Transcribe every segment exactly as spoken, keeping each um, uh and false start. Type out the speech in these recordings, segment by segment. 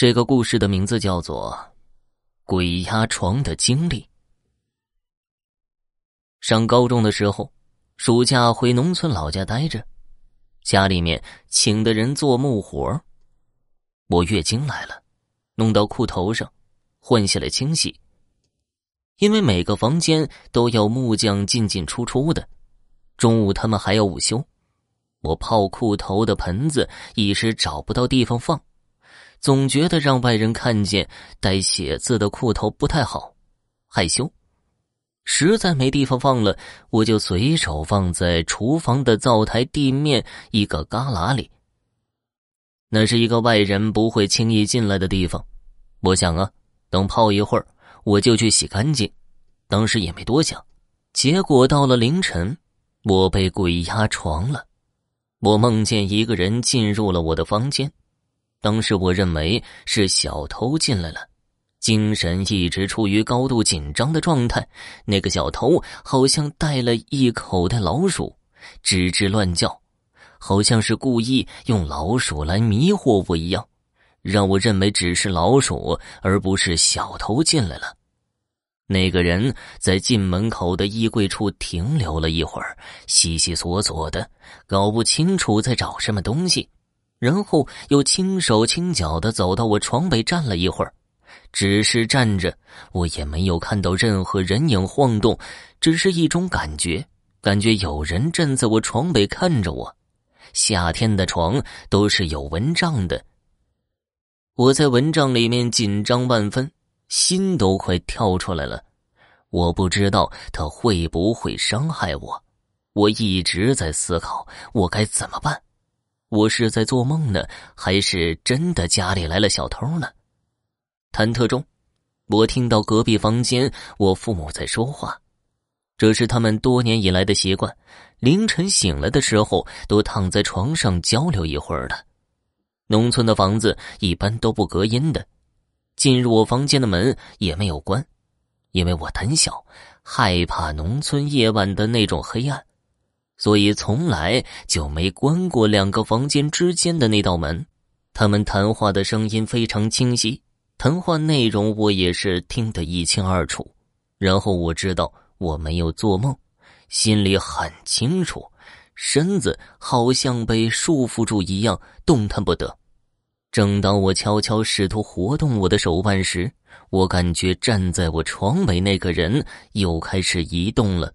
这个故事的名字叫做《鬼压床的经历》。上高中的时候，暑假回农村老家待着，家里面请的人做木活，我月经来了，弄到裤头上，换下了清洗。因为每个房间都要木匠进进出出的，中午他们还要午休，我泡裤头的盆子一时找不到地方放，总觉得让外人看见带血渍的裤头不太好，害羞。实在没地方放了，我就随手放在厨房的灶台地面一个旮旯里。那是一个外人不会轻易进来的地方，我想啊，等泡一会儿我就去洗干净，当时也没多想。结果到了凌晨，我被鬼压床了。我梦见一个人进入了我的房间，当时我认为是小偷进来了，精神一直处于高度紧张的状态。那个小偷好像带了一口袋老鼠，吱吱乱叫，好像是故意用老鼠来迷惑我一样，让我认为只是老鼠，而不是小偷进来了。那个人在进门口的衣柜处停留了一会儿，悉悉索索的，搞不清楚在找什么东西，然后又轻手轻脚的走到我床尾站了一会儿。只是站着，我也没有看到任何人影晃动，只是一种感觉，感觉有人站在我床尾看着我。夏天的床都是有蚊帐的，我在蚊帐里面紧张万分，心都快跳出来了。我不知道他会不会伤害我，我一直在思考我该怎么办。我是在做梦呢，还是真的家里来了小偷呢？忐忑中，我听到隔壁房间我父母在说话，这是他们多年以来的习惯，凌晨醒来的时候都躺在床上交流一会儿的。农村的房子一般都不隔音的，进入我房间的门也没有关，因为我胆小，害怕农村夜晚的那种黑暗，所以从来就没关过两个房间之间的那道门。他们谈话的声音非常清晰，谈话内容我也是听得一清二楚。然后我知道我没有做梦，心里很清楚，身子好像被束缚住一样，动弹不得。正当我悄悄试图活动我的手腕时，我感觉站在我床尾那个人又开始移动了，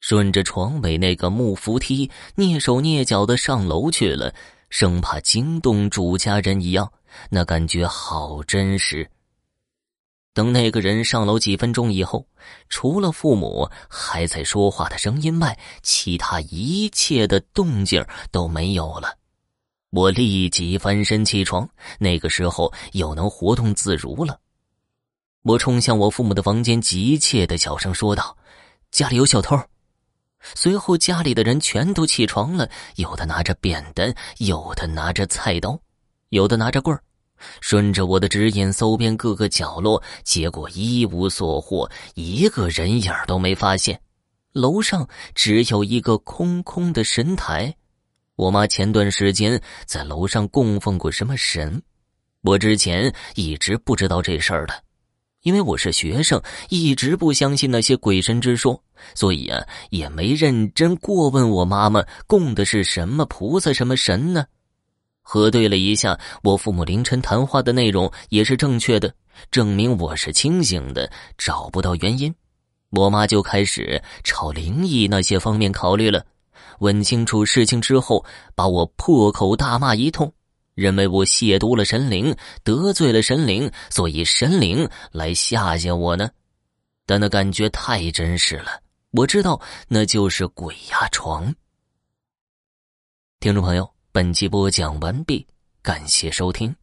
顺着床尾那个木扶梯蹑手蹑脚的上楼去了，生怕惊动主家人一样，那感觉好真实。等那个人上楼几分钟以后，除了父母还在说话的声音外，其他一切的动静都没有了。我立即翻身起床，那个时候又能活动自如了。我冲向我父母的房间，急切的小声说道：“家里有小偷。”随后家里的人全都起床了，有的拿着扁担，有的拿着菜刀，有的拿着棍儿，顺着我的指引搜遍各个角落，结果一无所获，一个人影都没发现。楼上只有一个空空的神台，我妈前段时间在楼上供奉过什么神，我之前一直不知道这事儿的，因为我是学生，一直不相信那些鬼神之说，所以啊，也没认真过问我妈妈供的是什么菩萨什么神呢。核对了一下我父母凌晨谈话的内容也是正确的，证明我是清醒的，找不到原因。我妈就开始朝灵异那些方面考虑了，问清楚事情之后，把我破口大骂一通，认为我亵渎了神灵，得罪了神灵，所以神灵来吓吓我呢。但那感觉太真实了，我知道那就是鬼压床。听众朋友，本期播讲完毕，感谢收听。